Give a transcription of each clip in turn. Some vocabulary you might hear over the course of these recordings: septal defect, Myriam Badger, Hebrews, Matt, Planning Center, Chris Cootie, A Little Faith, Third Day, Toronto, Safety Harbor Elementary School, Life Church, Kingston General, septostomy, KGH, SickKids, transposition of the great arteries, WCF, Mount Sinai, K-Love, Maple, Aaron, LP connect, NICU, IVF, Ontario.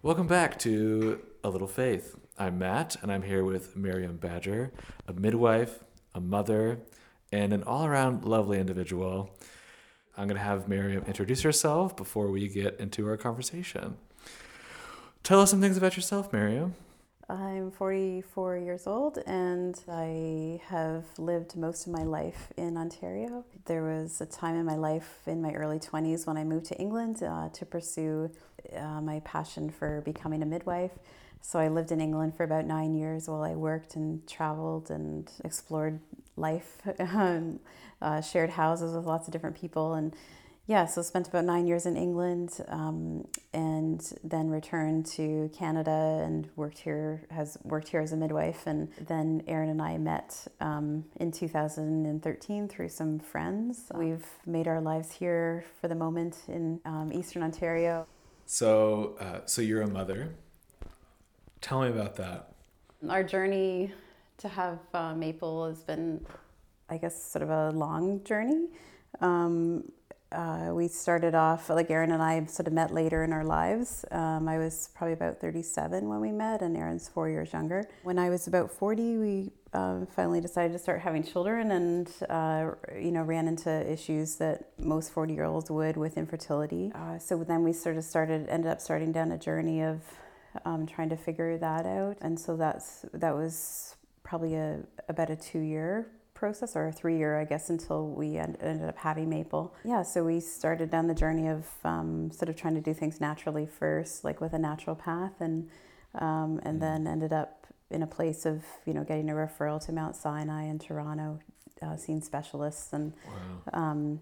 Welcome back to A Little Faith. I'm Matt, and I'm here with Myriam Badger, a midwife, a mother, and an all-around lovely individual. I'm going to have Myriam introduce herself before we get into our conversation. Tell us some things about yourself, Myriam. I'm 44 years old, and I have lived most of my life in Ontario. There was a time in my life in my early 20s when I moved to England to pursue my passion for becoming a midwife. So I lived in England for about 9 years while I worked and traveled and explored life, shared houses with lots of different people. And yeah, so spent about 9 years in England and then returned to Canada and worked here as a midwife. And then Aaron and I met in 2013 through some friends. We've made our lives here for the moment in Eastern Ontario. So you're a mother. Tell me about that. Our journey to have Maple has been, I guess, sort of a long journey. We started off, like Aaron and I sort of met later in our lives. I was probably about 37 when we met, and Aaron's 4 years younger. When I was about 40, we finally decided to start having children and, ran into issues that most 40-year-olds would with infertility. So then we ended up starting down a journey of trying to figure that out. And so that was probably about a 2-year process, or a 3-year, I guess, until we ended up having Maple. Yeah, so we started down the journey of sort of trying to do things naturally first, like with a naturopath, and then ended up in a place of, getting a referral to Mount Sinai in Toronto, seeing specialists, and wow.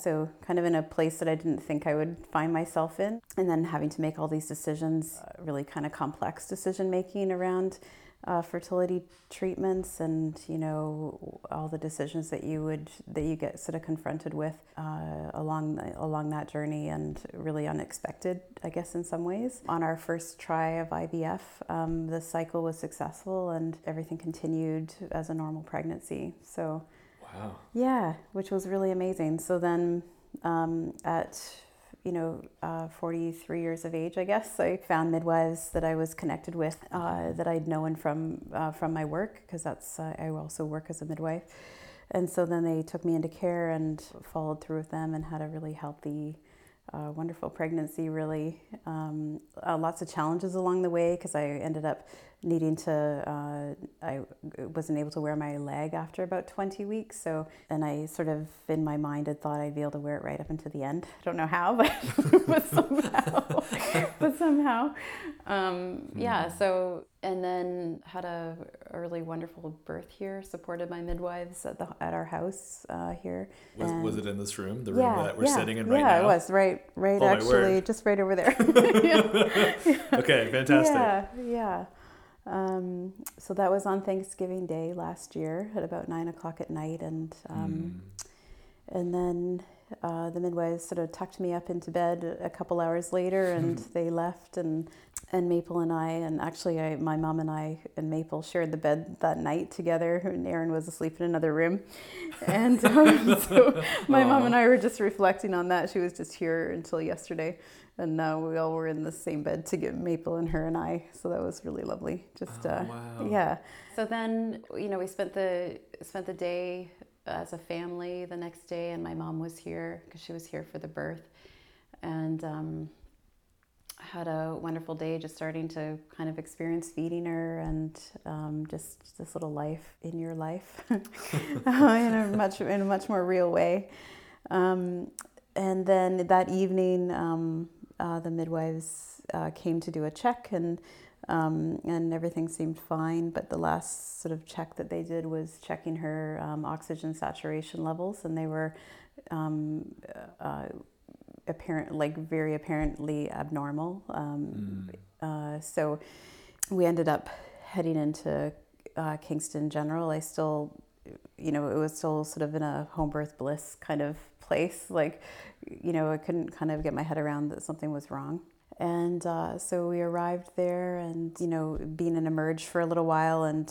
So kind of in a place that I didn't think I would find myself in, and then having to make all these decisions, really kind of complex decision making around fertility treatments, and all the decisions that you get sort of confronted with along that journey, and really unexpected, I guess, in some ways. On our first try of IVF, the cycle was successful, and everything continued as a normal pregnancy. So, wow. Yeah, which was really amazing. So then, at 43 years of age, I guess, I found midwives that I was connected with, that I'd known from my work, because that's I also work as a midwife. And so then they took me into care and followed through with them, and had a really healthy, wonderful pregnancy, really. Lots of challenges along the way, because I ended up needing to, I wasn't able to wear my leg after about 20 weeks. So, and I sort of, in my mind, had thought I'd be able to wear it right up until the end. I don't know how, but somehow. Yeah, so, and then had a really wonderful birth here, supported by midwives at our house here. Was it in this room, the room that we're sitting in right now? Yeah, it was, right, actually, just right over there. Okay, fantastic. Yeah. So that was on Thanksgiving Day last year at about 9:00 at night, and and then the midwives sort of tucked me up into bed a couple hours later, and they left, and Maple and I, and actually my mom and I and Maple shared the bed that night together, and Aaron was asleep in another room, and so my mom and I were just reflecting on that. She was just here until yesterday. And now we all were in the same bed to get Maple and her and I. So that was really lovely. Just, wow. Yeah. So then, we spent the day as a family the next day, and my mom was here because she was here for the birth, and had a wonderful day, just starting to kind of experience feeding her, and just this little life in your life in a much more real way. And then that evening, the midwives came to do a check, and everything seemed fine, but the last sort of check that they did was checking her oxygen saturation levels, and they were very apparently abnormal. So we ended up heading into Kingston General. I still, it was still sort of in a home birth bliss kind of place, like, I couldn't kind of get my head around that something was wrong. And so we arrived there, and, being in Emerge for a little while, and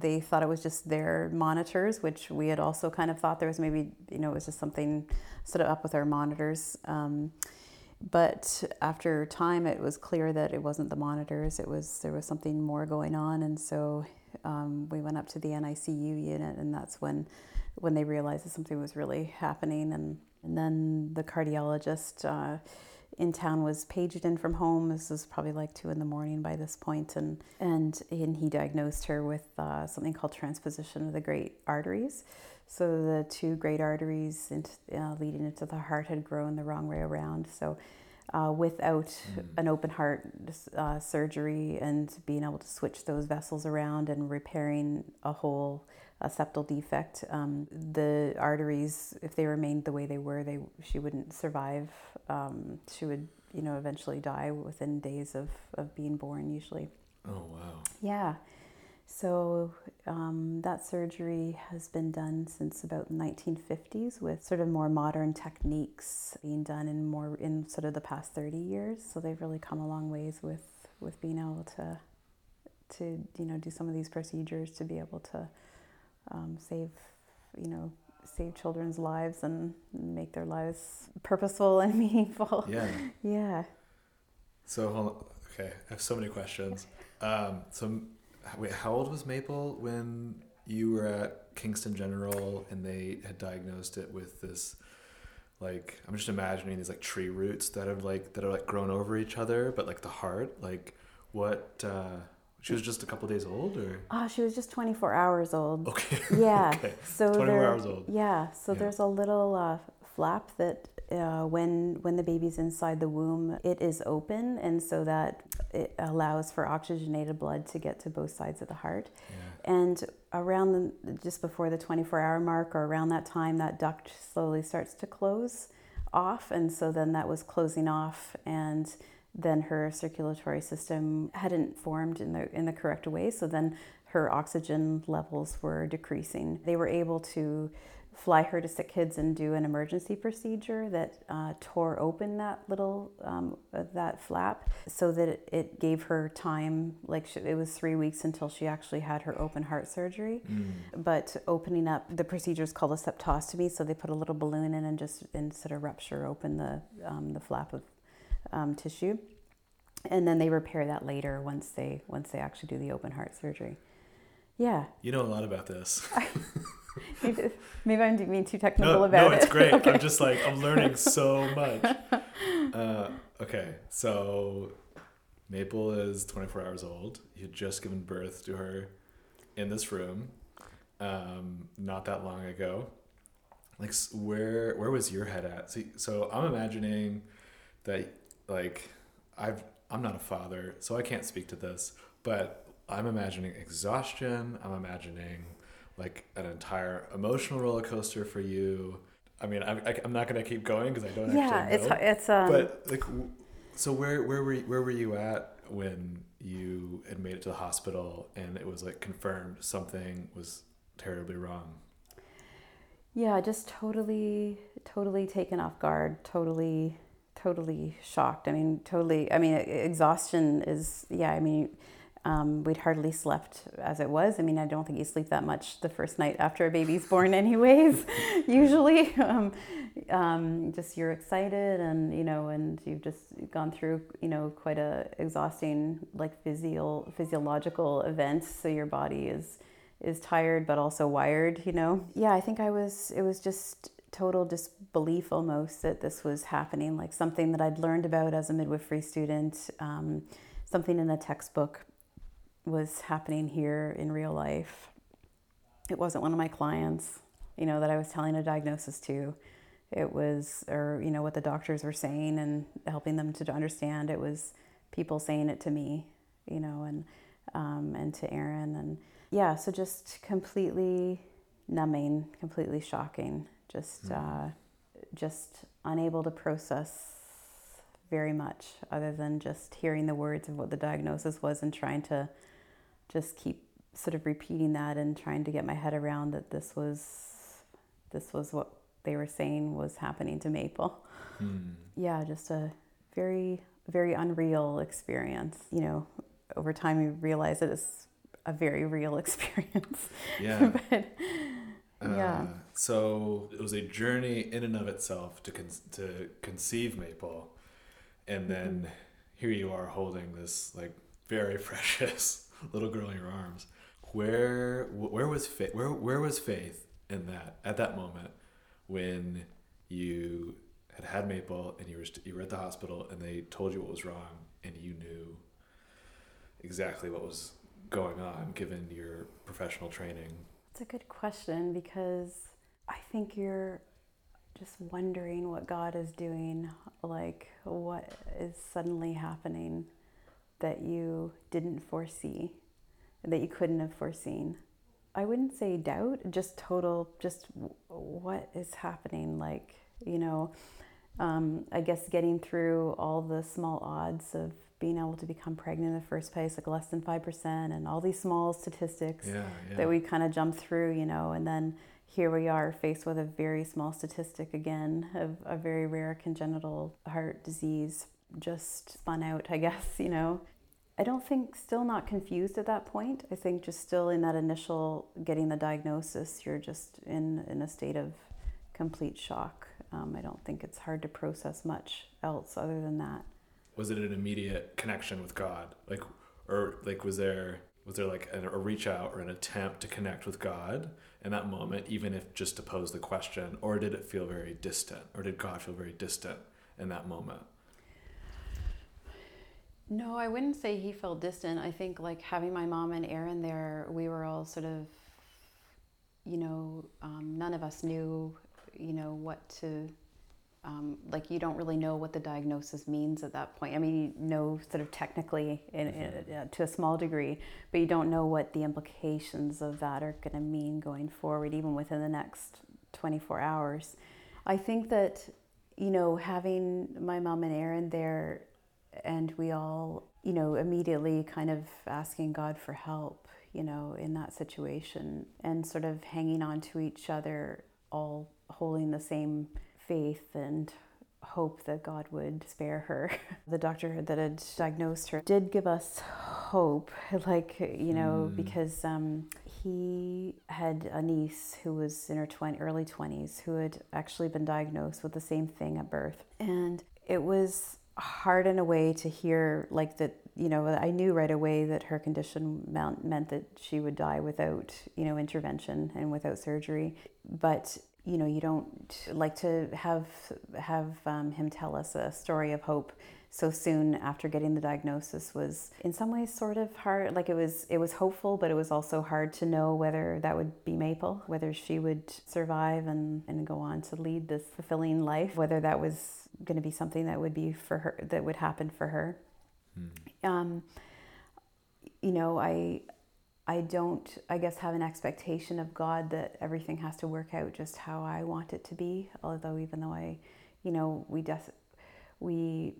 they thought it was just their monitors, which we had also kind of thought there was maybe, it was just something sort of up with our monitors. But after time, it was clear that it wasn't the monitors. There was something more going on, and so we went up to the NICU unit, and that's when they realized that something was really happening. And then the cardiologist in town was paged in from home. This was probably like 2 a.m. by this point, and he diagnosed her with something called transposition of the great arteries. So the two great arteries leading into the heart had grown the wrong way around. So without an open heart surgery and being able to switch those vessels around and repairing a septal defect, the arteries, if they remained the way they were, she wouldn't survive. She would, eventually die within days of being born usually. Oh, wow. Yeah. So that surgery has been done since about the 1950s, with sort of more modern techniques being done in sort of the past 30 years. So they've really come a long ways with being able to do some of these procedures to be able to save children's lives and make their lives purposeful and meaningful. Yeah. Yeah. So hold on. Okay, I have so many questions. Wait, how old was Maple when you were at Kingston General and they had diagnosed it with this, like, I'm just imagining these, like, tree roots that are grown over each other, but, like, the heart, like, what, she was just a couple days old, or? Oh, she was just 24 hours old. Okay. Yeah. Okay. So 24 hours old. Yeah. So yeah. There's a little flap that when the baby's inside the womb, it is open, and so that it allows for oxygenated blood to get to both sides of the heart. Yeah. And around just before the 24-hour mark, or around that time, that duct slowly starts to close off, and so then that was closing off, and then her circulatory system hadn't formed in the correct way, so then her oxygen levels were decreasing. They were able to fly her to SickKids and do an emergency procedure that tore open that little that flap, so that it gave her time. Like it was 3 weeks until she actually had her open heart surgery. Mm. But opening up, the procedure is called a septostomy. So they put a little balloon in and just sort of rupture open the flap of tissue, and then they repair that later once they actually do the open heart surgery. Yeah. You know a lot about this. Maybe I'm being too technical about it. No, it's great. Okay. I'm just like, I'm learning so much. Okay, so Maple is 24 hours old. You had just given birth to her in this room not that long ago. Like, where was your head at? So I'm imagining that, like, I'm not a father, so I can't speak to this, but I'm imagining exhaustion. I'm imagining, like, an entire emotional roller coaster for you. I mean, I'm not gonna keep going because I don't actually know. Yeah, it's But like, so where were you at when you had made it to the hospital and it was like confirmed something was terribly wrong? Yeah, just totally taken off guard. Totally shocked. I mean, exhaustion is. Yeah, I mean. We'd hardly slept as it was. I mean, I don't think you sleep that much the first night after a baby's born anyways, usually. Just you're excited and you've just gone through, quite a exhausting, like, physiological event. So your body is tired, but also wired, Yeah, I think it was just total disbelief almost that this was happening. Like something that I'd learned about as a midwifery student, something in a textbook, was happening here in real life. It wasn't one of my clients, that I was telling a diagnosis to. It was, or, what the doctors were saying and helping them to understand. It was people saying it to me, and to Aaron. And yeah, so just completely numbing, completely shocking, just unable to process very much other than just hearing the words of what the diagnosis was and trying to just keep sort of repeating that and trying to get my head around that this was what they were saying was happening to Maple. Mm. Yeah, just a very, very unreal experience. Over time you realize it is a very real experience. Yeah. Yeah. So it was a journey in and of itself to conceive Maple. And then here you are holding this like very precious little girl in your arms. Where was faith in that, at that moment when you had had Maple and you were at the hospital and they told you what was wrong and you knew exactly what was going on given your professional training? It's a good question, because I think you're just wondering what God is doing, like what is suddenly happening that you didn't foresee, that you couldn't have foreseen. I wouldn't say doubt, just what is happening, like, you know, I guess getting through all the small odds of being able to become pregnant in the first place, like less than 5%, and all these small statistics that we kind of jump through, you know, and then here we are faced with a very small statistic again of a very rare congenital heart disease, just spun out, I guess, you know. I don't think, still not confused at that point. I think just still in that initial getting the diagnosis, you're just in a state of complete shock. I don't think it's hard to process much else other than that. Was it an immediate connection with God? Like, or like, was there like a reach out or an attempt to connect with God in that moment, even if just to pose the question, or did it feel very distant, or did God feel very distant in that moment? No, I wouldn't say he felt distant. I think like having my mom and Aaron there, we were all sort of, you know, none of us knew, you know, what to... like you don't really know what the diagnosis means at that point. I mean, you know, sort of technically in to a small degree, but you don't know what the implications of that are going to mean going forward, even within the next 24 hours. I think that, you know, having my mom and Aaron there, and we all, you know, immediately kind of asking God for help, you know, in that situation, and sort of hanging on to each other, all holding the same faith and hope that God would spare her. The doctor that had diagnosed her did give us hope, like, you know, because he had a niece who was in her early 20s who had actually been diagnosed with the same thing at birth. And it was hard in a way to hear, like, that, you know, I knew right away that her condition meant that she would die without, you know, intervention and without surgery. But you know, you don't like to have him tell us a story of hope so soon after getting the diagnosis. Was in some ways sort of hard. Like it was hopeful, but it was also hard to know whether that would be Maple, whether she would survive and go on to lead this fulfilling life, whether that was going to be something that would be for her, that would happen for her. You know, I guess have an expectation of God that everything has to work out just how I want it to be. Although, even though I, you know, we,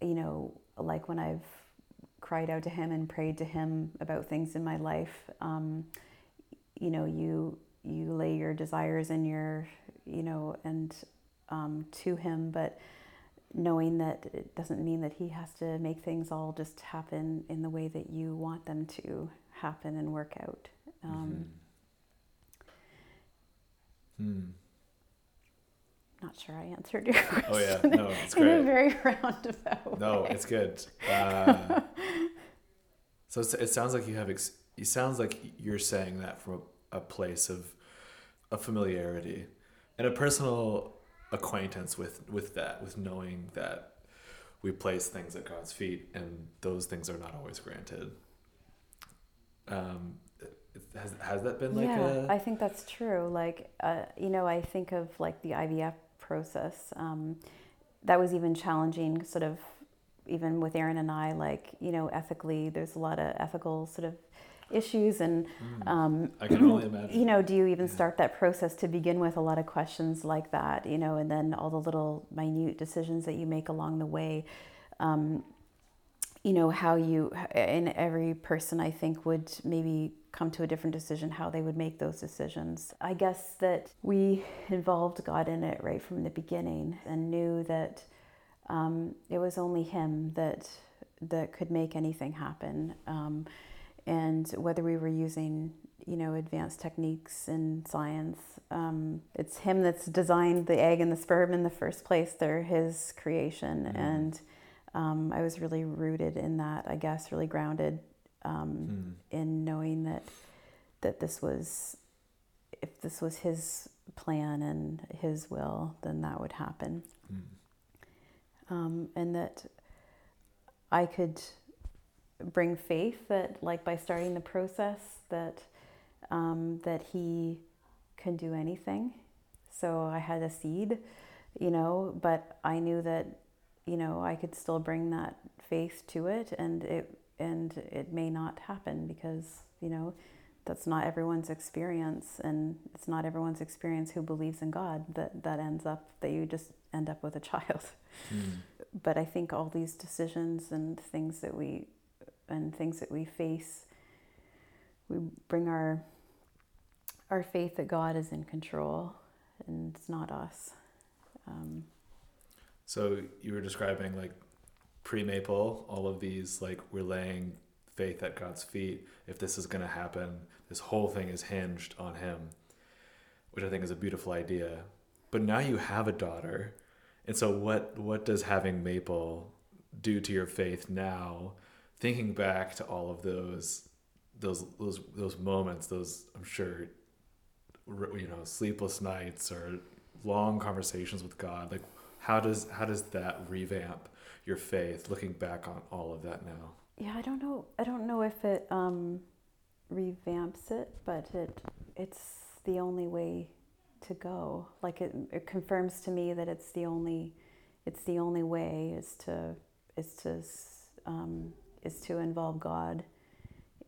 you know, like when I've cried out to Him and prayed to Him about things in my life, you know, you lay your desires and your, you know, and to Him, but knowing that it doesn't mean that He has to make things all just happen in the way that you want them to happen and work out. Not sure I answered your question. Oh yeah, no, it's great. In a very roundabout way. No, it's good. So it sounds like it sounds like you're saying that from a place of familiarity and a personal acquaintance with that, with knowing that we place things at God's feet and those things are not always granted. Has that been like I think that's true. Like, you know, I think of like the IVF process. That was even challenging, sort of, even with Aaron and I, like, you know, ethically, there's a lot of ethical sort of issues, and I can only imagine. You know, do you even start that process to begin with? A lot of questions like that, you know, and then all the little minute decisions that you make along the way. You know, how you, and every person I think would maybe come to a different decision, how they would make those decisions. I guess that we involved God in it right from the beginning and knew that it was only Him that could make anything happen. And whether we were using you know, advanced techniques in science. It's him that's designed the egg and the sperm in the first place. They're his creation. Mm-hmm. And I was really rooted in that, I guess, really grounded in knowing that this was, if this was his plan and his will, then that would happen. Mm-hmm. And that I could bring faith that, like, by starting the process, that that he can do anything. So I had a seed, you know, but I knew that, you know, I could still bring that faith to it, and it may not happen because, you know, that's not everyone's experience, and it's not everyone's experience who believes in God that ends up that you just end up with a child. Mm. But I think all these decisions and things that we face, we bring our faith that God is in control and it's not us. So you were describing, like, pre-Maple, all of these, like, we're laying faith at God's feet. If this is going to happen, this whole thing is hinged on him, which I think is a beautiful idea. But now you have a daughter. And so what does having Maple do to your faith now? Thinking back to all of those moments, those, I'm sure, you know, sleepless nights or long conversations with God, like, how does that revamp your faith, looking back on all of that now? Yeah, I don't know if it revamps it, but it's the only way to go. Like, it confirms to me that it's the only way is to involve God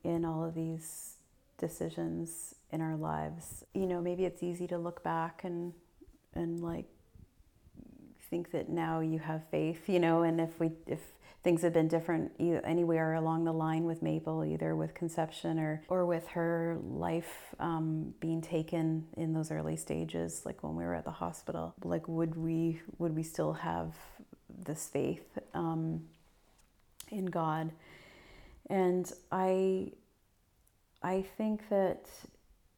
in all of these decisions in our lives. You know, maybe it's easy to look back and like think that now you have faith, you know, and if things had been different anywhere along the line with Maple, either with conception or with her life being taken in those early stages, like when we were at the hospital, like would we still have this faith in God? And I think that,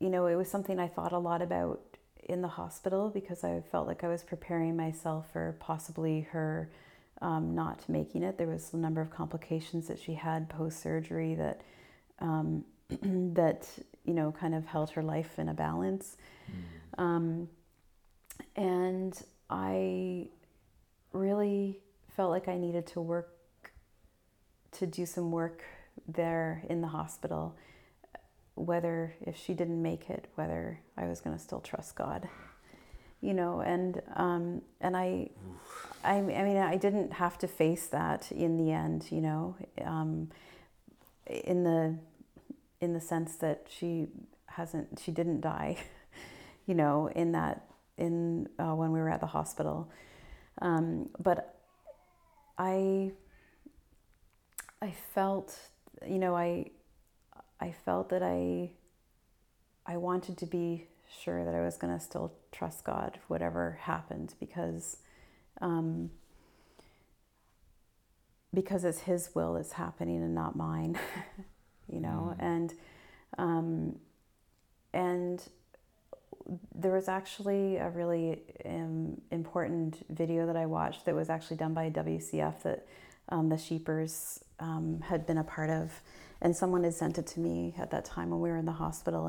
you know, it was something I thought a lot about in the hospital because I felt like I was preparing myself for possibly her not making it. There was a number of complications that she had post-surgery that, that, you know, kind of held her life in a balance. Mm. And I really felt like I needed to do some work there in the hospital, whether if she didn't make it, whether I was going to still trust God, you know, and I mean, I didn't have to face that in the end, you know, in the sense that she didn't die, you know, when we were at the hospital. But I felt, you know, I felt that I wanted to be sure that I was going to still trust God, whatever happened, because it's his will that's happening and not mine, you know. Mm. And there was actually a really important video that I watched that was actually done by WCF that the Sheepers had been a part of, and someone had sent it to me at that time when we were in the hospital,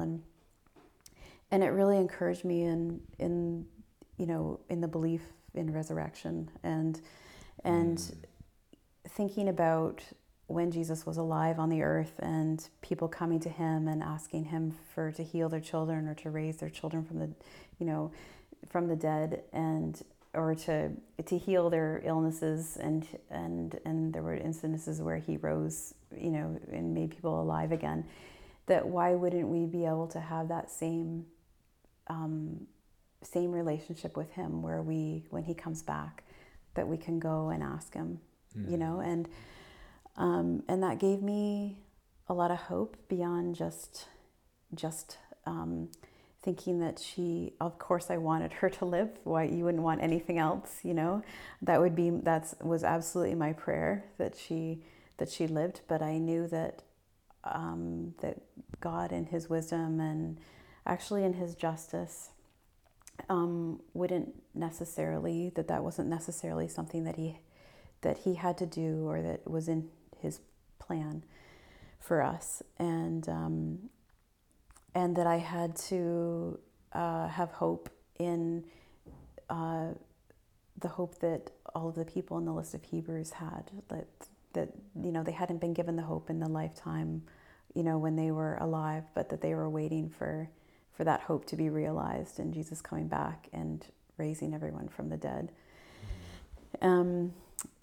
and it really encouraged me in you know, in the belief in resurrection and thinking about when Jesus was alive on the earth and people coming to him and asking him to heal their children or to raise their children from the, you know, from the dead, and or to heal their illnesses, and there were instances where he rose, you know, and made people alive again. That why wouldn't we be able to have that same relationship with him, where we, when he comes back, that we can go and ask him, mm-hmm. you know, and that gave me a lot of hope beyond just thinking that she, of course I wanted her to live. Why, you wouldn't want anything else, you know? That was absolutely my prayer, that she lived, but I knew that that God in his wisdom and actually in his justice that wasn't necessarily something that he had to do or that was in his plan for us, and that I had to have hope in the hope that all of the people in the list of Hebrews had, that you know, they hadn't been given the hope in the lifetime, you know, when they were alive, but that they were waiting for that hope to be realized in Jesus coming back and raising everyone from the dead.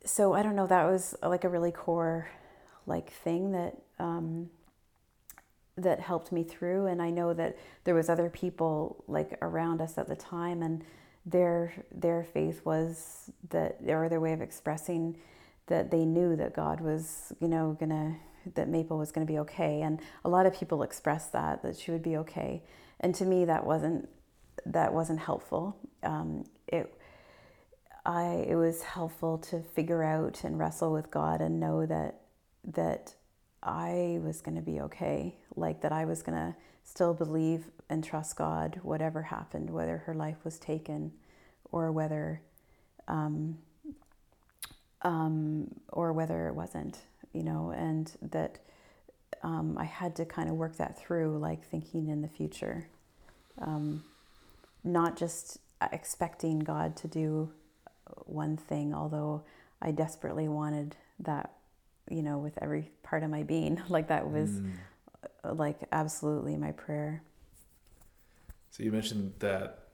So I don't know, that was like a really core thing that that helped me through. And I know that there was other people around us at the time, and their faith was that, or their way of expressing that they knew that God was, you know, that Maple was gonna be okay. And a lot of people expressed that she would be okay. And to me, that wasn't helpful. It was helpful to figure out and wrestle with God and know that I was going to be okay, that I was going to still believe and trust God, whatever happened, whether her life was taken or whether it wasn't, you know, and that I had to kind of work that through, thinking in the future, not just expecting God to do one thing, although I desperately wanted that, you know, with every part of my being. That was absolutely my prayer. So you mentioned that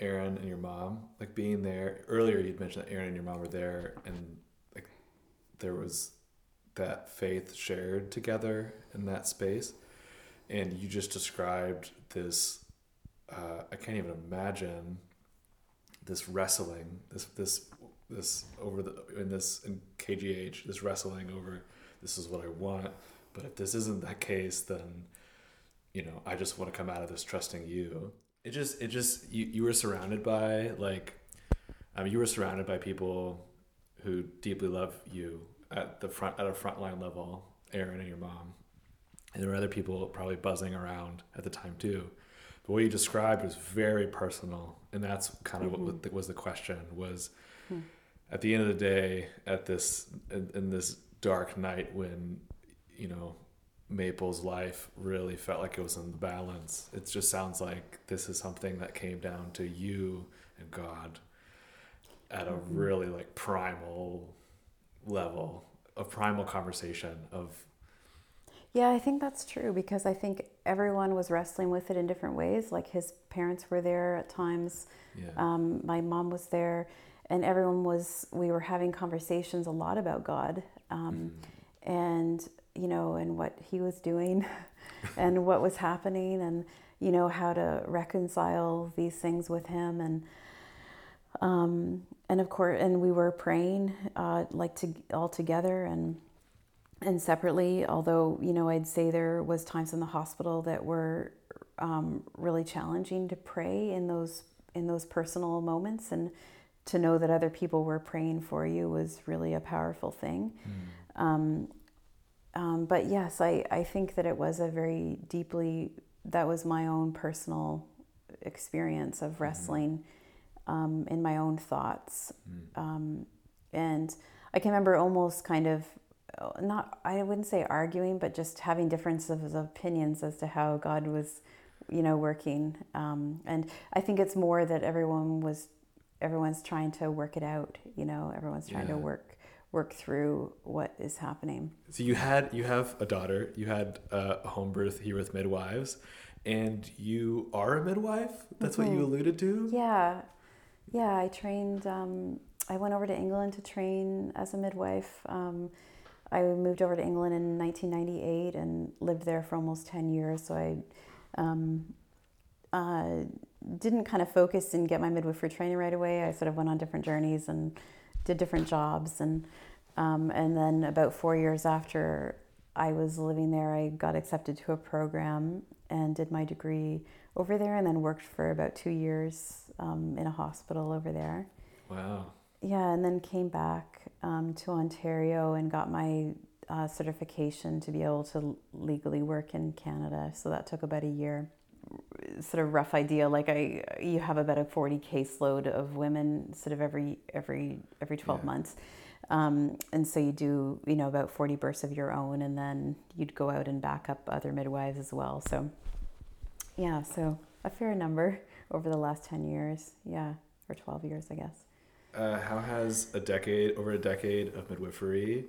Aaron and your mom, being there earlier, you'd mentioned that Aaron and your mom were there, and there was that faith shared together in that space. And you just described this, I can't even imagine this wrestling, this over the, in KGH, this wrestling over, this is what I want, but if this isn't that case, then, you know, I just want to come out of this trusting you. It just, you were surrounded by, you were surrounded by people who deeply love you at a frontline level, Aaron and your mom. And there were other people probably buzzing around at the time too. But what you described was very personal. And that's kind of what was the question was, at the end of the day, in this dark night when, you know, Maple's life really felt like it was in the balance, it just sounds like this is something that came down to you and God at a really primal level, a primal conversation of. Yeah, I think that's true, because I think everyone was wrestling with it in different ways. His parents were there at times. Yeah. My mom was there. And we were having conversations a lot about God, and, you know, and what he was doing and what was happening, and, you know, how to reconcile these things with him. And of course, and we were praying, all together and separately, although, you know, I'd say there was times in the hospital that were, really challenging to pray in those personal moments, and to know that other people were praying for you was really a powerful thing. But yes, I think that it was a very deeply, that was my own personal experience of wrestling in my own thoughts. And I can remember almost kind of, I wouldn't say arguing, but just having differences of opinions as to how God was, you know, working. And I think it's more that everyone's trying to work it out, you know, everyone's trying to work through what is happening. So you have a daughter, you had a home birth here with midwives, and you are a midwife? That's what you alluded to? Yeah. Yeah, I trained, I went over to England to train as a midwife. I moved over to England in 1998 and lived there for almost 10 years, so I didn't kind of focus and get my midwifery training right away. I sort of went on different journeys and did different jobs, and then about 4 years after I was living there, I got accepted to a program and did my degree over there, and then worked for about 2 years in a hospital over there. Wow. Yeah, and then came back to Ontario and got my certification to be able to legally work in Canada. So that took about a year. Sort of rough idea, like you have about a 40 caseload of women sort of every 12 months. And so you do, about 40 births of your own, and then you'd go out and back up other midwives as well. So yeah, so a fair number over the last 10 years, or 12 years, I guess. How has over a decade of midwifery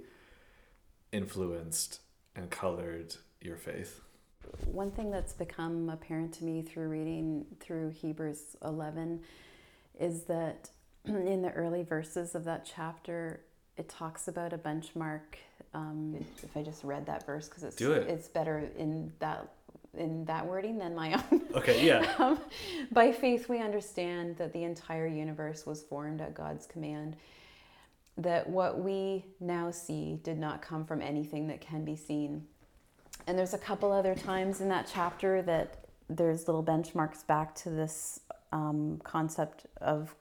influenced and colored your faith? One thing that's become apparent to me through reading through Hebrews 11 is that in the early verses of that chapter, it talks about a benchmark. If I just read that verse, because it's better in that wording than my own. Okay, yeah. By faith, we understand that the entire universe was formed at God's command, that what we now see did not come from anything that can be seen. And there's a couple other times in that chapter that there's little benchmarks back to this concept of,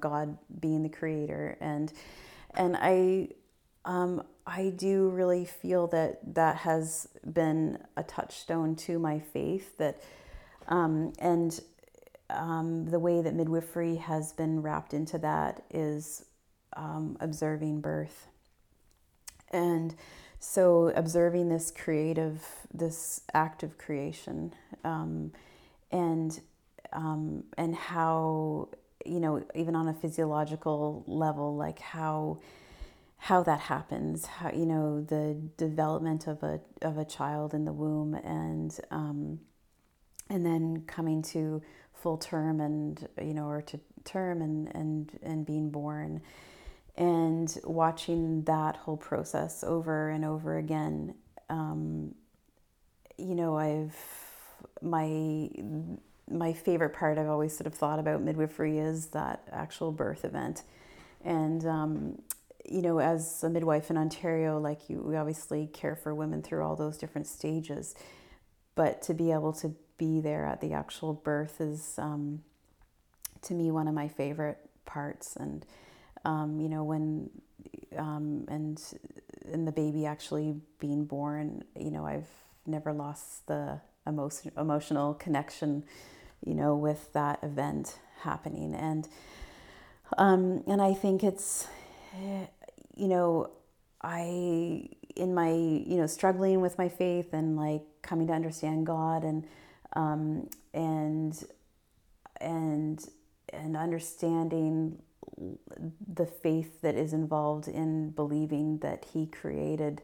God being the creator. And I do really feel that has been a touchstone to my faith, that the way that midwifery has been wrapped into that is observing birth. And so observing this act of creation, and how, even on a physiological level, like how that happens, how, the development of a child in the womb, and then coming to full term, and, or to term, and being born, and watching that whole process over and over again. My favorite part, I've always sort of thought about midwifery, is that actual birth event. And, as a midwife in Ontario, we obviously care for women through all those different stages, but to be able to be there at the actual birth is, to me, one of my favorite parts. And, when, and the baby actually being born, I've never lost the emotional connection, with that event happening. And I think it's, struggling with my faith and coming to understand God, and understanding the faith that is involved in believing that He created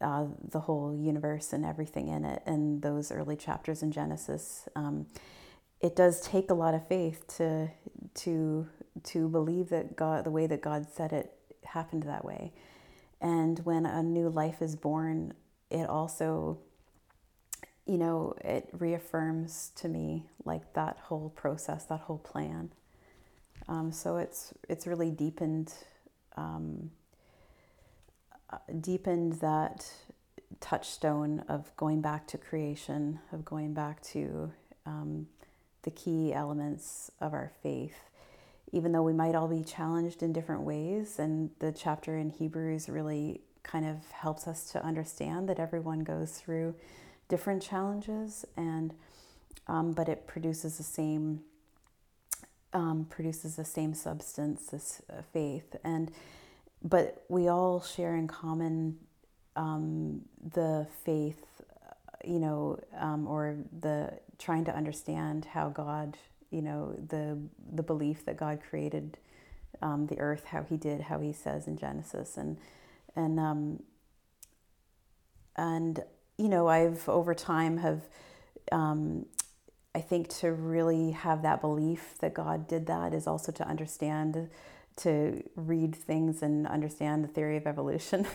the whole universe and everything in it, and those early chapters in Genesis. It does take a lot of faith to believe that God, the way that God said it, happened that way. And when a new life is born, it also, it reaffirms to me that whole process, that whole plan. So it's really deepened that touchstone of going back to creation, of going back to the key elements of our faith, even though we might all be challenged in different ways. And the chapter in Hebrews really kind of helps us to understand that everyone goes through different challenges, and but it produces the same substance, this faith. But we all share in common the faith, or the trying to understand how God, the belief that God created the earth, how He says in Genesis, and I've over time have. I think to really have that belief that God did that is also to understand, to read things and understand the theory of evolution,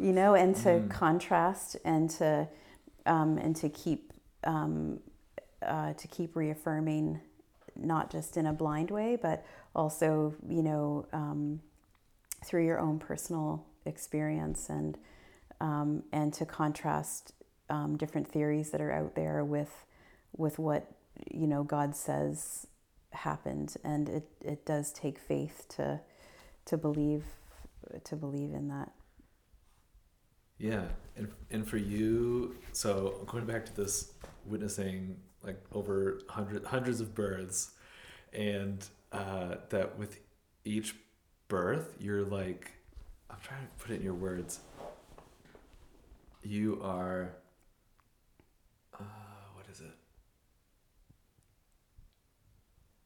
and to contrast, and to keep reaffirming, not just in a blind way, but also, through your own personal experience, and to contrast different theories that are out there with what, God says happened. And it does take faith to believe in that. Yeah, and for you, so going back to this witnessing like over hundreds of births, and that with each birth you're like, I'm trying to put it in your words. You are, what is it?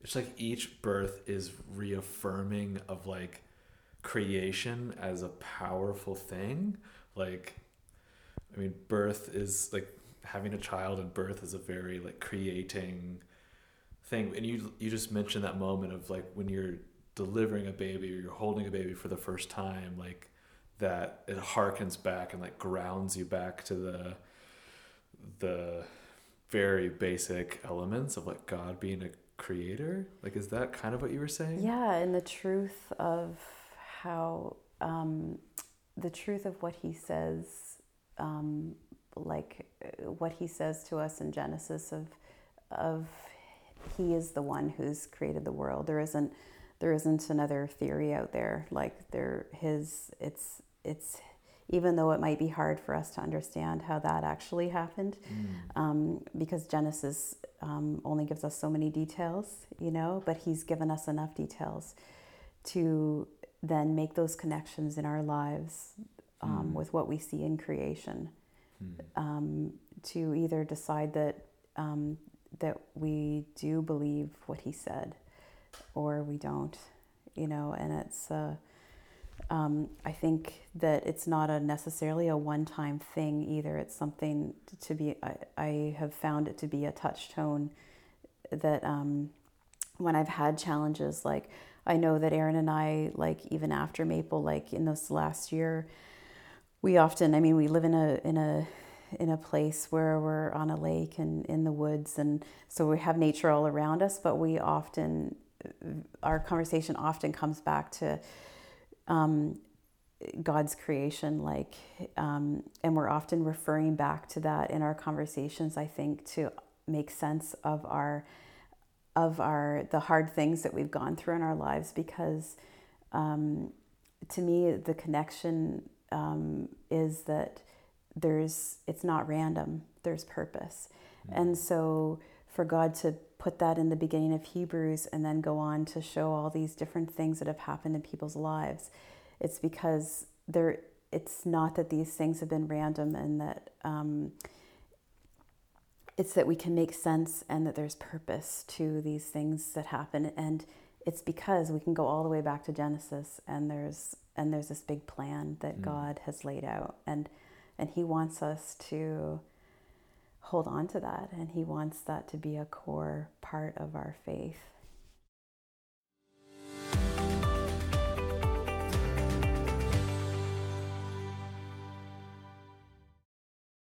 It's like each birth is reaffirming of like creation as a powerful thing. Like, I mean, birth is like having a child, and birth is a very like creating thing. And you just mentioned that moment of like when you're delivering a baby or you're holding a baby for the first time, like that it harkens back and like grounds you back to the very basic elements of like God being a creator. Like, is that kind of what you were saying? Yeah, and the truth of how the truth of what he says, like what he says to us in Genesis of he is the one who's created the world. There isn't another theory out there. Like it's even though it might be hard for us to understand how that actually happened, because Genesis only gives us so many details, you know, but he's given us enough details to then make those connections in our lives with what we see in creation, to either decide that that we do believe what he said or we don't, you know. And it's I think that it's not necessarily a one-time thing either. It's something to be, I have found it to be a touchstone that when I've had challenges, like I know that Aaron and I, like even after Maple, like in this last year, we often, I mean, we live in a place where we're on a lake and in the woods, and so we have nature all around us, but we often, our conversation often comes back to God's creation, like, and we're often referring back to that in our conversations, I think, to make sense of the hard things that we've gone through in our lives, because to me the connection is that it's not random, there's purpose. And so for God to put that in the beginning of Hebrews and then go on to show all these different things that have happened in people's lives, it's because it's not that these things have been random, and that it's that we can make sense, and that there's purpose to these things that happen. And it's because we can go all the way back to Genesis, and there's this big plan that God has laid out, and he wants us to hold on to that, and he wants that to be a core part of our faith.